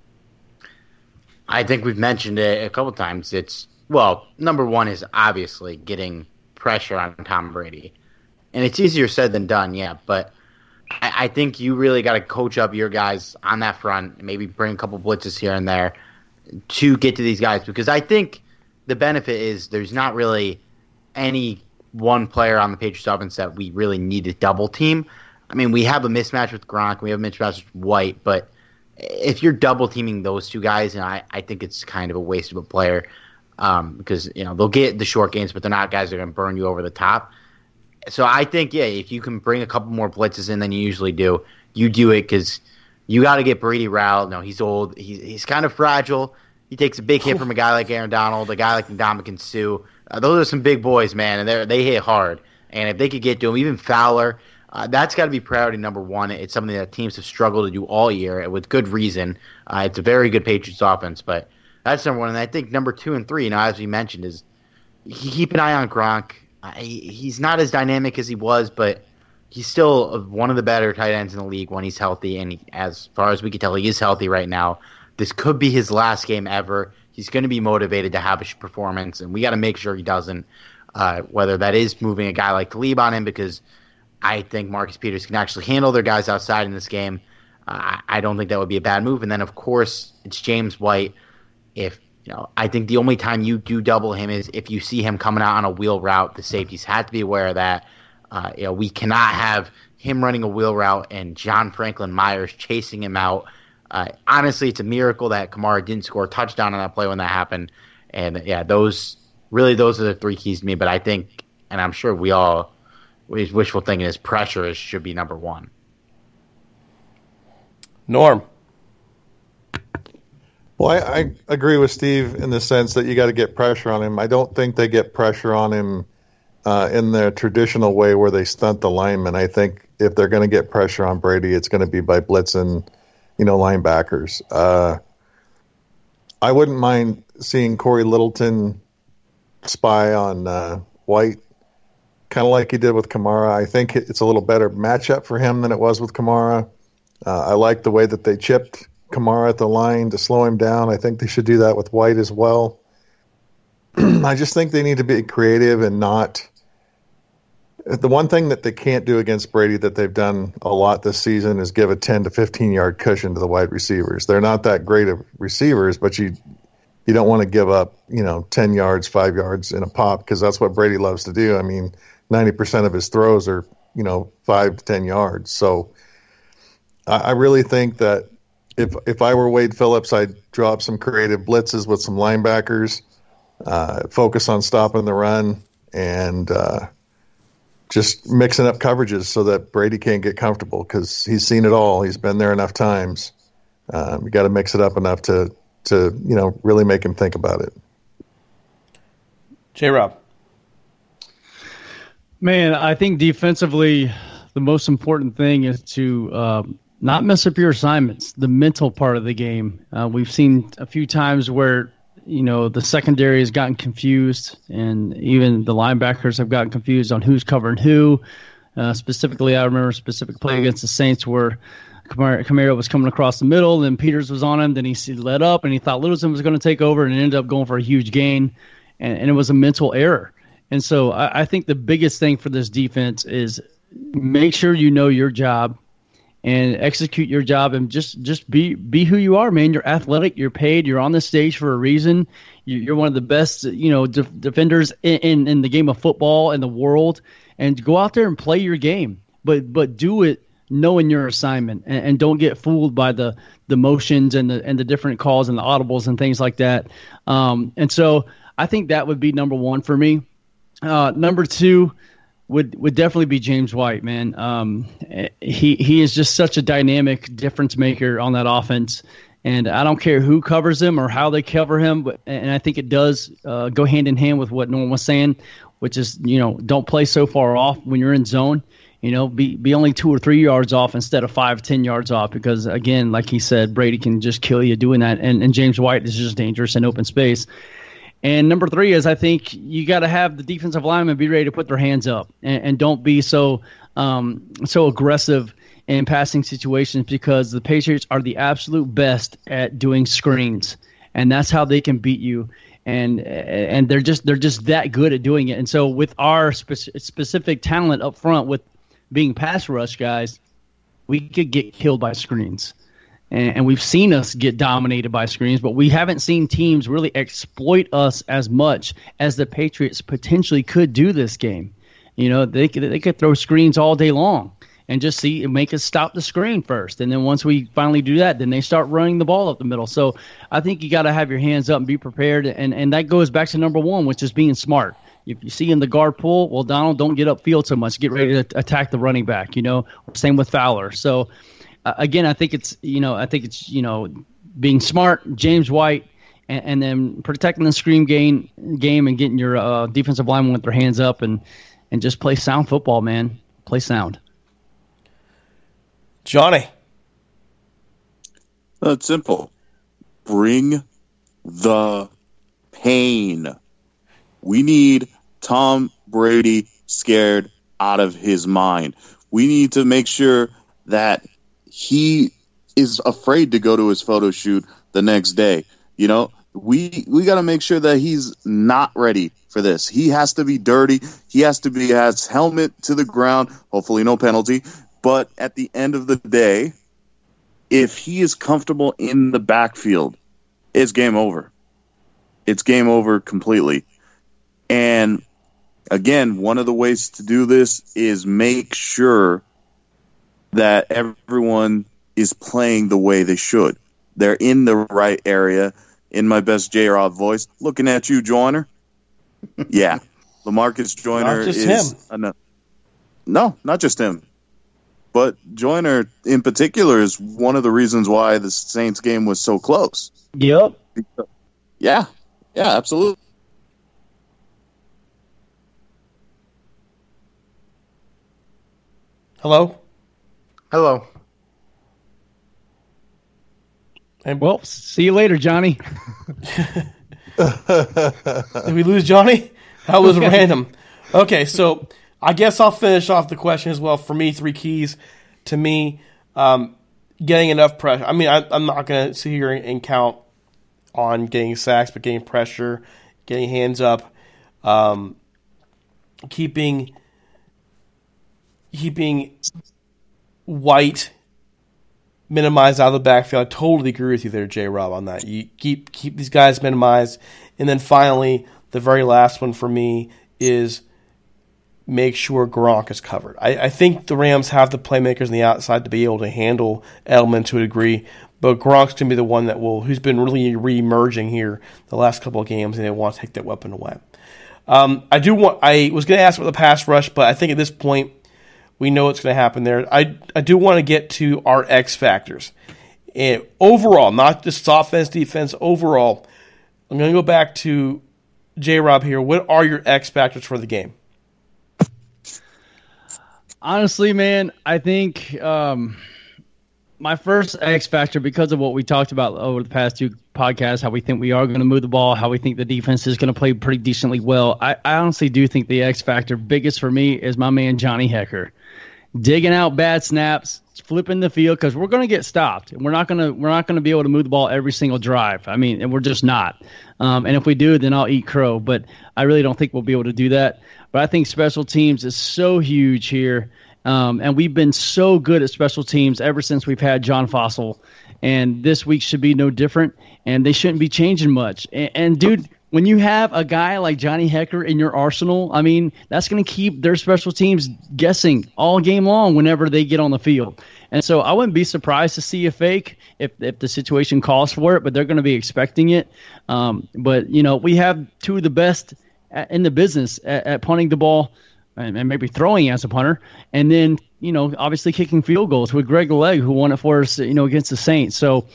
I think we've mentioned it a couple times. It's, well, number one is obviously getting pressure on Tom Brady. And it's easier said than done, yeah, but I think you really got to coach up your guys on that front, maybe bring a couple blitzes here and there to get to these guys, because I think the benefit is there's not really any one player on the Patriots offense that we really need to double team. I mean, we have a mismatch with Gronk, we have a mismatch with White, but if you're double teaming those two guys, and you know, I, I think it's kind of a waste of a player um, because you know they'll get the short gains, but they're not guys that are going to burn you over the top. So I think, yeah, if you can bring a couple more blitzes in than you usually do, you do it because you got to get Brady riled. No, he's old. He's he's kind of fragile. He takes a big hit from a guy like Aaron Donald, a guy like Ndamukong Suh. Uh, those are some big boys, man, and they they hit hard. And if they could get to him, even Fowler, Uh, that's got to be priority number one. It's something that teams have struggled to do all year with good reason. Uh, it's a very good Patriots offense, but that's number one. And I think number two and three, you know, as we mentioned, is keep an eye on Gronk. Uh, he, he's not as dynamic as he was, but he's still one of the better tight ends in the league when he's healthy. And he, as far as we can tell, he is healthy right now. This could be his last game ever. He's going to be motivated to have a performance, and we got to make sure he doesn't, uh, whether that is moving a guy like Talib on him, because I think Marcus Peters can actually handle their guys outside in this game. Uh, I don't think that would be a bad move. And then, of course, it's James White. If you know, I think the only time you do double him is if you see him coming out on a wheel route. The safeties have to be aware of that. Uh, you know, we cannot have him running a wheel route and John Franklin-Myers chasing him out. Uh, honestly, it's a miracle that Kamara didn't score a touchdown on that play when that happened. And, yeah, those really those are the three keys to me. But I think, and I'm sure we all – his wishful thinking is pressure is, should be number one. Norm. Well, I, I agree with Steve in the sense that you got to get pressure on him. I don't think they get pressure on him uh, in the traditional way where they stunt the linemen. I think if they're going to get pressure on Brady, it's going to be by blitzing, you know, linebackers. Uh, I wouldn't mind seeing Corey Littleton spy on uh, White, kind of like he did with Kamara. I think it's a little better matchup for him than it was with Kamara. Uh, I like the way that they chipped Kamara at the line to slow him down. I think they should do that with White as well. I just think they need to be creative and not... The one thing that they can't do against Brady that they've done a lot this season is give a ten to fifteen-yard cushion to the wide receivers. They're not that great of receivers, but you you don't want to give up, you know, ten yards, five yards in a pop, because that's what Brady loves to do. I mean... ninety percent of his throws are, you know, five to ten yards. So I, I really think that if if I were Wade Phillips, I'd draw up some creative blitzes with some linebackers, uh, focus on stopping the run, and uh, just mixing up coverages so that Brady can't get comfortable, because he's seen it all. He's been there enough times. Um, you got to mix it up enough to, to, you know, really make him think about it. J-Rob. Man, I think defensively, the most important thing is to uh, not mess up your assignments, the mental part of the game. Uh, we've seen a few times where, you know, the secondary has gotten confused, and even the linebackers have gotten confused on who's covering who. Uh, specifically, I remember a specific play against the Saints where Kamara, Kamara was coming across the middle, then Peters was on him, then he let up, and he thought Littleton was going to take over, and it ended up going for a huge gain, and, and it was a mental error. And so I, I think the biggest thing for this defense is make sure you know your job and execute your job, and just, just be be who you are, man. You're athletic. You're paid. You're on the stage for a reason. You, you're one of the best, you know, def- defenders in, in, in the game of football in the world. And go out there and play your game, but but do it knowing your assignment, and, and don't get fooled by the, the motions and the and the different calls and the audibles and things like that. Um, and so I think that would be number one for me. Uh, number two would would definitely be James White, man. Um, he he is just such a dynamic difference maker on that offense, and I don't care who covers him or how they cover him. But, and I think it does uh, go hand in hand with what Norm was saying, which is, you know, don't play so far off when you're in zone. You know, be be only two or three yards off instead of five, ten yards off, because, again, like he said, Brady can just kill you doing that, and, and James White is just dangerous in open space. And number three is, I think you got to have the defensive linemen be ready to put their hands up, and, and don't be so um, so aggressive in passing situations, because the Patriots are the absolute best at doing screens, and that's how they can beat you. And and they're just they're just that good at doing it. And so with our spe- specific talent up front with being pass rush guys, we could get killed by screens. And we've seen us get dominated by screens, but we haven't seen teams really exploit us as much as the Patriots potentially could do this game. You know, they could, they could throw screens all day long and just see and make us stop the screen first. And then once we finally do that, then they start running the ball up the middle. So I think you got to have your hands up and be prepared. And, and that goes back to number one, which is being smart. If you see in the guard pull, well, Donald, don't get upfield so much. Get ready to attack the running back, you know. Same with Fowler. So... Again, I think it's, you know, I think it's, you know, being smart, James White, and, and then protecting the screen game, game and getting your uh, defensive lineman with their hands up, and, and just play sound football, man. Play sound. Johnny. That's simple. Bring the pain. We need Tom Brady scared out of his mind. We need to make sure that he is afraid to go to his photo shoot the next day. You know, we we got to make sure that he's not ready for this. He has to be dirty. He has to be has helmet to the ground. Hopefully no penalty. But at the end of the day, if he is comfortable in the backfield, it's game over. It's game over completely. And again, one of the ways to do this is make sure that everyone is playing the way they should. They're in the right area. In my best J-Rob voice, looking at you, Joyner. Yeah, LaMarcus Joyner is him. Enough. No, not just him. But Joyner, in particular, is one of the reasons why the Saints game was so close. Yep. Yeah, yeah, absolutely. Hello? Hello. And well, see you later, Johnny. Did we lose Johnny? That was random. Okay, so I guess I'll finish off the question as well. For me, three keys to me, um, getting enough pressure. I mean, I, I'm not going to sit here and count on getting sacks, but getting pressure, getting hands up, um, keeping keeping White minimized out of the backfield. I totally agree with you there, J-Rob, on that. You keep keep these guys minimized. And then finally, the very last one for me is make sure Gronk is covered. I, I think the Rams have the playmakers on the outside to be able to handle Edelman to a degree, but Gronk's going to be the one that will, who's been really re-emerging here the last couple of games, and they want to take that weapon away. Um, I do want. I was going to ask about the pass rush, but I think at this point, we know what's going to happen there. I I do want to get to our X factors. And overall, not just offense, defense, overall, I'm going to go back to J-Rob here. What are your X factors for the game? Honestly, man, I think um, my first X factor, because of what we talked about over the past two podcasts, how we think we are going to move the ball, how we think the defense is going to play pretty decently well, I, I honestly do think the X factor biggest for me is my man Johnny Hecker. Digging out bad snaps, flipping the field, because we're going to get stopped. We're not going to we're not going to be able to move the ball every single drive. I mean, and we're just not. Um, and if we do, then I'll eat crow. But I really don't think we'll be able to do that. But I think special teams is so huge here. Um, and we've been so good at special teams ever since we've had John Fossil. And this week should be no different. And they shouldn't be changing much. And, and dude, when you have a guy like Johnny Hecker in your arsenal, I mean, that's going to keep their special teams guessing all game long whenever they get on the field. And so I wouldn't be surprised to see a fake if, if the situation calls for it, but they're going to be expecting it. Um, but, you know, we have two of the best at, in the business at, at punting the ball and, and maybe throwing as a punter. And then, you know, obviously kicking field goals with Greg Legg, who won it for us, you know, against the Saints. So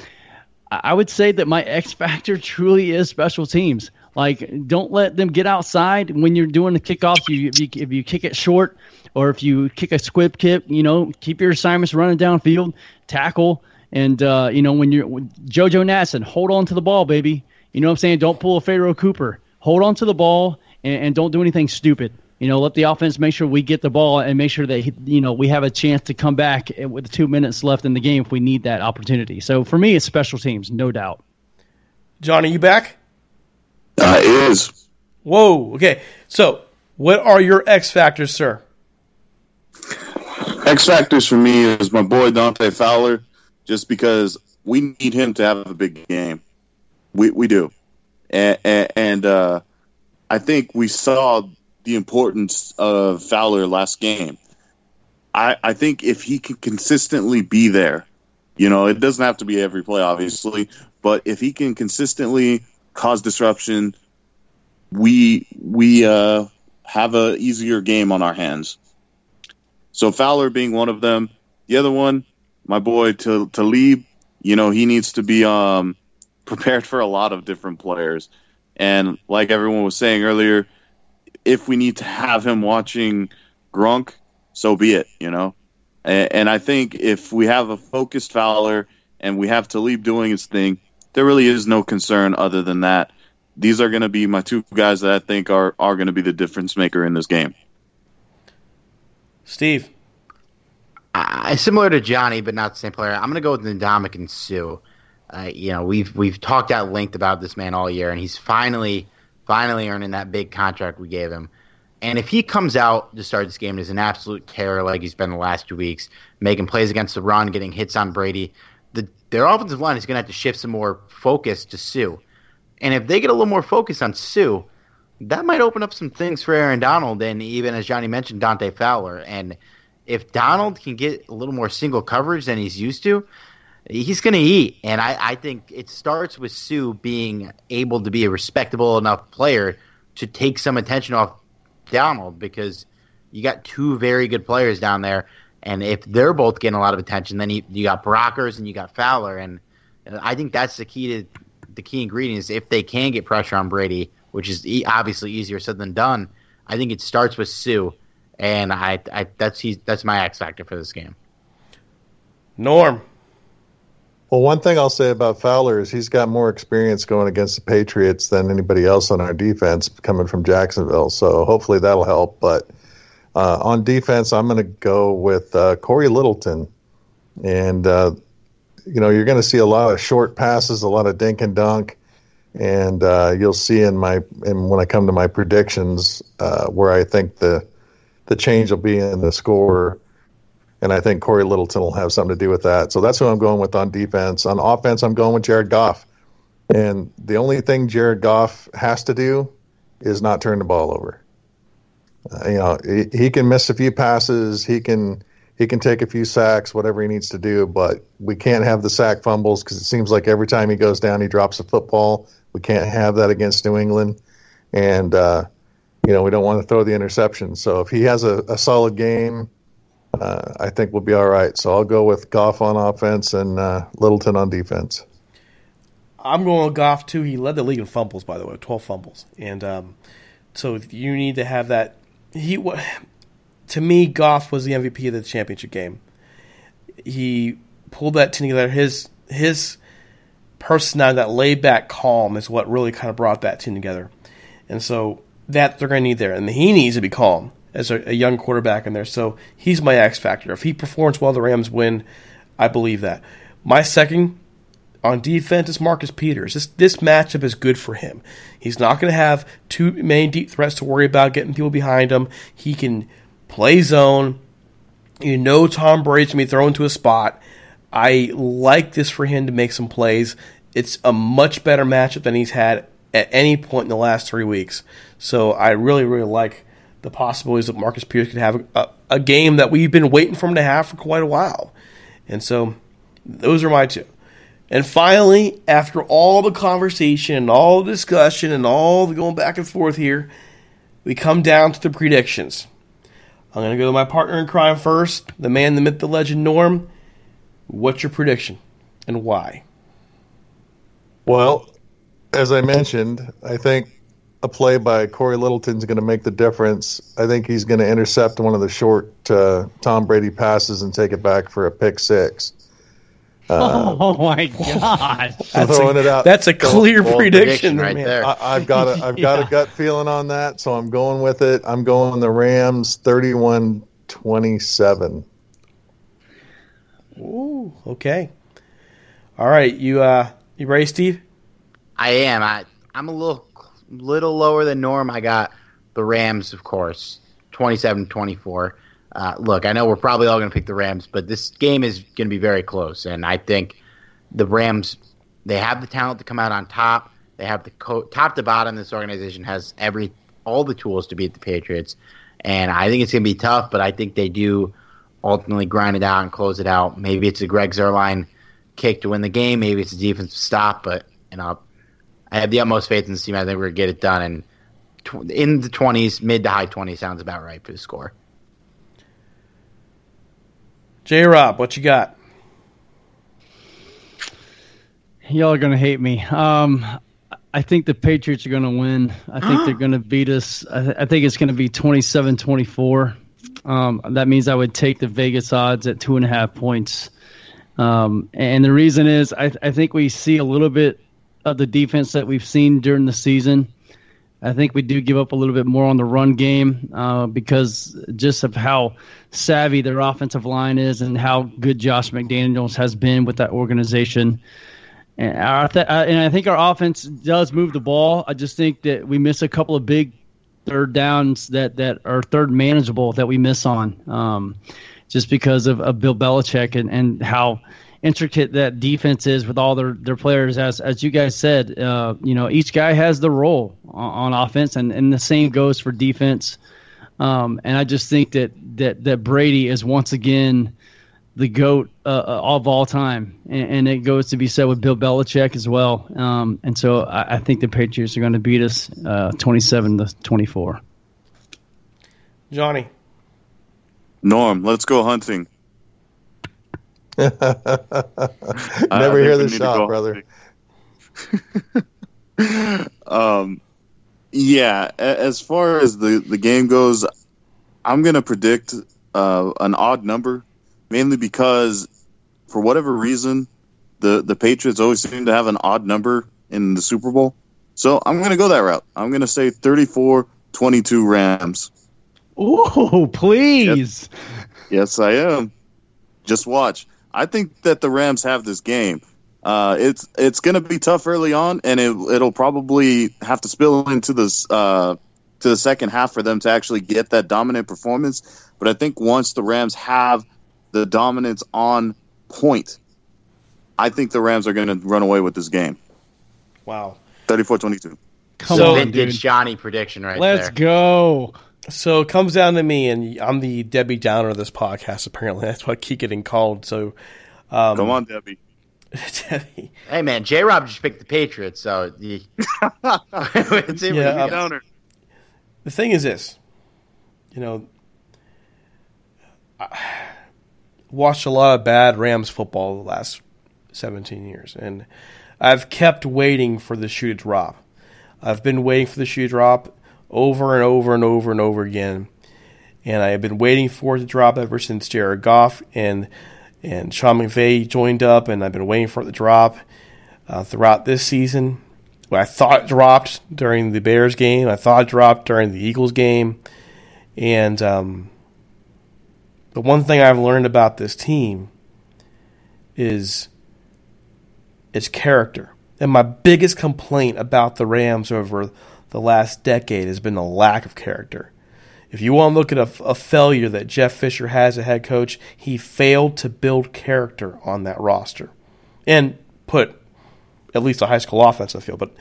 I would say that my X factor truly is special teams. Like, don't let them get outside when you're doing the kickoffs. You, if, you, if you kick it short or if you kick a squib kick, you know, keep your assignments running downfield, tackle. And, uh, you know, when you're – JoJo Natson, hold on to the ball, baby. You know what I'm saying? Don't pull a Pharaoh Cooper. Hold on to the ball and, and don't do anything stupid. You know, let the offense make sure we get the ball and make sure that, you know, we have a chance to come back with two minutes left in the game if we need that opportunity. So, for me, it's special teams, no doubt. John, are you back? Uh, it is. Whoa. Okay. So, what are your X factors, sir? X factors for me is my boy Dante Fowler, just because we need him to have a big game. We we do, and and uh, I think we saw the importance of Fowler last game. I I think if he can consistently be there, you know, it doesn't have to be every play, obviously, but if he can consistently cause disruption, we we uh, have a easier game on our hands. So Fowler being one of them. The other one, my boy T- Talib, you know, he needs to be um, prepared for a lot of different players. And like everyone was saying earlier, if we need to have him watching Gronk, so be it, you know. And, and I think if we have a focused Fowler and we have Talib doing his thing, there really is no concern other than that. These are going to be my two guys that I think are, are going to be the difference maker in this game. Steve. Uh, similar to Johnny, but not the same player. I'm going to go with Ndamukong Suh. Uh, you know, we've we've talked at length about this man all year, and he's finally finally earning that big contract we gave him. And if he comes out to start this game and is an absolute terror like he's been the last two weeks, making plays against the run, getting hits on Brady, the, their offensive line is going to have to shift some more focus to Suh. And if they get a little more focus on Suh, that might open up some things for Aaron Donald and even, as Johnny mentioned, Dante Fowler. And if Donald can get a little more single coverage than he's used to, he's going to eat. And I, I think it starts with Suh being able to be a respectable enough player to take some attention off Donald, because you got two very good players down there. And if they're both getting a lot of attention, then you, you got Brockers and you got Fowler. And I think that's the key to the key ingredient is if they can get pressure on Brady, which is e- obviously easier said than done. I think it starts with Suh. And I, I that's he's, that's my X factor for this game. Norm. Well, one thing I'll say about Fowler is he's got more experience going against the Patriots than anybody else on our defense coming from Jacksonville. So hopefully that'll help. But uh, on defense, I'm going to go with uh, Corey Littleton. And, uh, you know, you're going to see a lot of short passes, a lot of dink and dunk. And uh, you'll see in my in when I come to my predictions uh, where I think the the change will be in the score, and I think Corey Littleton will have something to do with that. So that's who I'm going with on defense. On offense, I'm going with Jared Goff. And the only thing Jared Goff has to do is not turn the ball over. Uh, you know, he, he can miss a few passes. He can he can take a few sacks, whatever he needs to do. But we can't have the sack fumbles because it seems like every time he goes down, he drops a football. We can't have that against New England. And, uh, you know, we don't want to throw the interception. So if he has a, a solid game, uh, I think we'll be all right. So I'll go with Goff on offense and uh, Littleton on defense. I'm going with Goff, too. He led the league in fumbles, by the way, twelve fumbles. And um, so you need to have that. He, to me, Goff was the M V P of the championship game. He pulled that together. His, his personality, that laid-back calm is what really kind of brought that team together. And so that they're going to need there. And he needs to be calm as a, a young quarterback in there. So he's my X factor. If he performs well, the Rams win. I believe that. My second on defense is Marcus Peters. This, this matchup is good for him. He's not going to have two main deep threats to worry about getting people behind him. He can play zone. You know Tom Brady's going to be thrown to a spot. I like this for him to make some plays. It's a much better matchup than he's had at any point in the last three weeks. So I really, really like the possibilities that Marcus Peters could have a, a game that we've been waiting for him to have for quite a while. And so those are my two. And finally, after all the conversation and all the discussion and all the going back and forth here, we come down to the predictions. I'm going to go to my partner in crime first, the man, the myth, the legend, Norm. What's your prediction and why? Well, as I mentioned, I think a play by Corey Littleton is going to make the difference. I think he's going to intercept one of the short uh, Tom Brady passes and take it back for a pick six. Uh, oh my God! That's, throwing a, it out, that's a clear prediction, prediction right man. There. I, I've got a, I've got yeah. a gut feeling on that, so I'm going with it. I'm going the Rams thirty-one twenty-seven. Ooh, okay. All right, you uh, you ready, Steve? I am. I, I'm a little little lower than Norm. I got the Rams, of course, twenty-seven twenty-four. Uh, look, I know we're probably all going to pick the Rams, but this game is going to be very close. And I think the Rams, they have the talent to come out on top. They have the co- top to bottom. This organization has every all the tools to beat the Patriots. And I think it's going to be tough, but I think they do ultimately grind it out and close it out. Maybe it's a Greg Zuerlein kick to win the game. Maybe it's a defensive stop, but you know, I have the utmost faith in this team. I think we're going to get it done. And tw- in the twenties, mid to high twenties sounds about right for the score. J-Rob, what you got? Y'all are going to hate me. Um, I think the Patriots are going to win. I think they're going to beat us. I, th- I think it's going to be twenty-seven twenty-four. Um, that means I would take the Vegas odds at two and a half points. Um, and the reason is I, th- I think we see a little bit of the defense that we've seen during the season. I think we do give up a little bit more on the run game uh, because just of how savvy their offensive line is and how good Josh McDaniels has been with that organization. And, our th- and I think our offense does move the ball. I just think that we miss a couple of big third downs that, that are third manageable that we miss on um, just because of, of Bill Belichick and, and how intricate that defense is with all their, their players. As as you guys said, uh, you know, each guy has the role on, on offense, and, and the same goes for defense. Um, and I just think that, that, that Brady is once again the GOAT uh, of all time, and, and it goes to be said with Bill Belichick as well. Um, and so I, I think the Patriots are going to beat us uh, twenty-seven to twenty-four. Johnny. Norm, let's go hunting. Never hear the shot, brother. um, yeah, as far as the, the game goes, I'm going to predict uh, an odd number, mainly because, for whatever reason, the, the Patriots always seem to have an odd number in the Super Bowl. So I'm going to go that route. I'm going to say thirty-four twenty-two Rams. Oh, please. Yes, yes, I am. Just watch. I think that the Rams have this game. Uh, it's it's going to be tough early on, and it, it'll probably have to spill into this uh, to the second half for them to actually get that dominant performance. But I think once the Rams have the dominance on point, I think the Rams are going to run away with this game. Wow. thirty-four twenty-two. Come so on, vintage dude. Johnny prediction right Let's there. Let's go. So it comes down to me, and I'm the Debbie Downer of this podcast, apparently. That's why I keep getting called. So, um, come on, Debbie. Debbie. Hey, man, J-Rob just picked the Patriots, so yeah. It's even yeah, Downer. The thing is this. You know, I watched a lot of bad Rams football the last seventeen years, and I've kept waiting for the shoe to drop. I've been waiting for the shoe to drop. Over and over and over and over again. And I have been waiting for it to drop ever since Jared Goff and and Sean McVay joined up, and I've been waiting for it to drop uh, throughout this season. Well, I thought it dropped during the Bears game. I thought it dropped during the Eagles game. And um, the one thing I've learned about this team is its character. And my biggest complaint about the Rams over the last decade has been the lack of character. If you want to look at a, a failure that Jeff Fisher has as a head coach, he failed to build character on that roster and put at least a high school offense on the field. But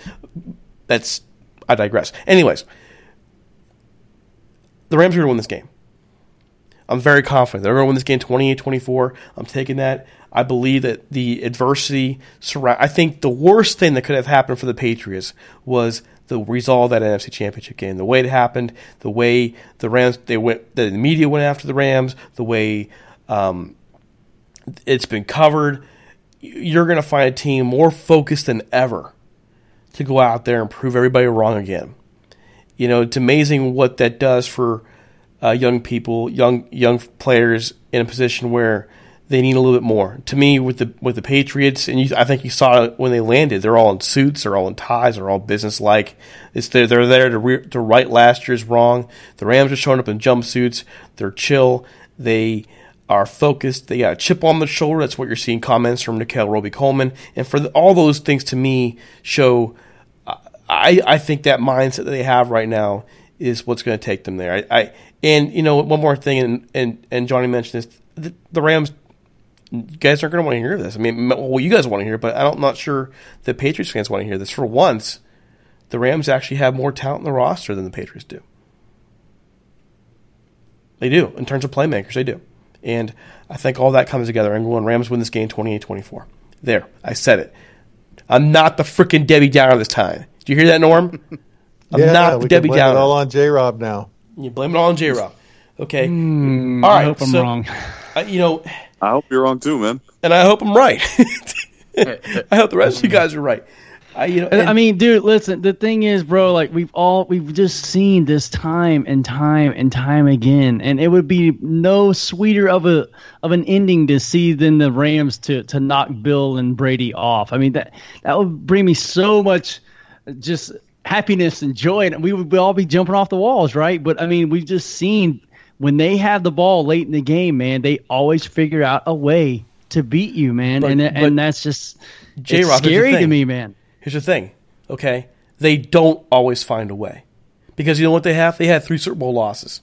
that's I digress. Anyways, the Rams are going to win this game. I'm very confident. They're going to win this game twenty-eight twenty-four. I'm taking that. I believe that the adversity surround. I think the worst thing that could have happened for the Patriots was the result of that N F C Championship game. The way it happened, the way the Rams they went, the media went after the Rams, the way um, it's been covered. You're going to find a team more focused than ever to go out there and prove everybody wrong again. You know, it's amazing what that does for. Uh, young people, young young players in a position where they need a little bit more. To me, with the with the Patriots, and you, I think you saw it when they landed, they're all in suits, they're all in ties, they're all business-like. It's they're, they're there to, re- to right last year's wrong. The Rams are showing up in jumpsuits. They're chill. They are focused. They got a chip on the shoulder. That's what you're seeing comments from Nickel Roby Coleman. And for the, all those things, to me, show I, I think that mindset that they have right now is what's going to take them there. I, I and you know one more thing, and and, and Johnny mentioned this: the, the Rams, you guys aren't going to want to hear this. I mean, well, you guys want to hear, but I'm not sure the Patriots fans want to hear this. For once, the Rams actually have more talent in the roster than the Patriots do. They do in terms of playmakers. They do, and I think all that comes together. I'm going Rams win this game twenty-eight twenty-four. There, I said it. I'm not the freaking Debbie Downer this time. Do you hear that, Norm? I'm yeah, not we Debbie can blame Downer. It all on J-Rob now. You blame it all on J-Rob. Okay. Mm, all right. I hope I'm so, wrong. Uh, you know. I hope you're wrong too, man. And I hope I'm right. I hope the rest of you guys are right. I, you know, and, I mean, dude, listen, the thing is, bro, like we've all we've just seen this time and time and time again, and it would be no sweeter of a of an ending to see than the Rams to to knock Bill and Brady off. I mean, that that would bring me so much just happiness and joy, and we would all be jumping off the walls, right? But I mean, we've just seen when they have the ball late in the game, man, they always figure out a way to beat you, man, but, and but and that's just J-Rock, it's scary to me, man. Here's the thing, okay? They don't always find a way. Because you know what they have? They had three Super Bowl losses.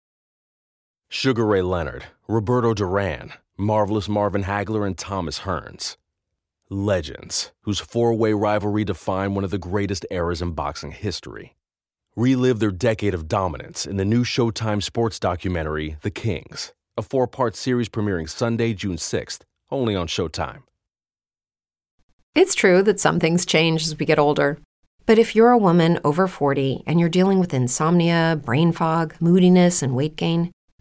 Sugar Ray Leonard, Roberto Duran, Marvelous Marvin Hagler, and Thomas Hearns. Legends, whose four-way rivalry defined one of the greatest eras in boxing history. Relive their decade of dominance in the new Showtime sports documentary, The Kings, a four-part series premiering Sunday, June sixth, only on Showtime. It's true that some things change as we get older. But if you're a woman over forty and you're dealing with insomnia, brain fog, moodiness, and weight gain,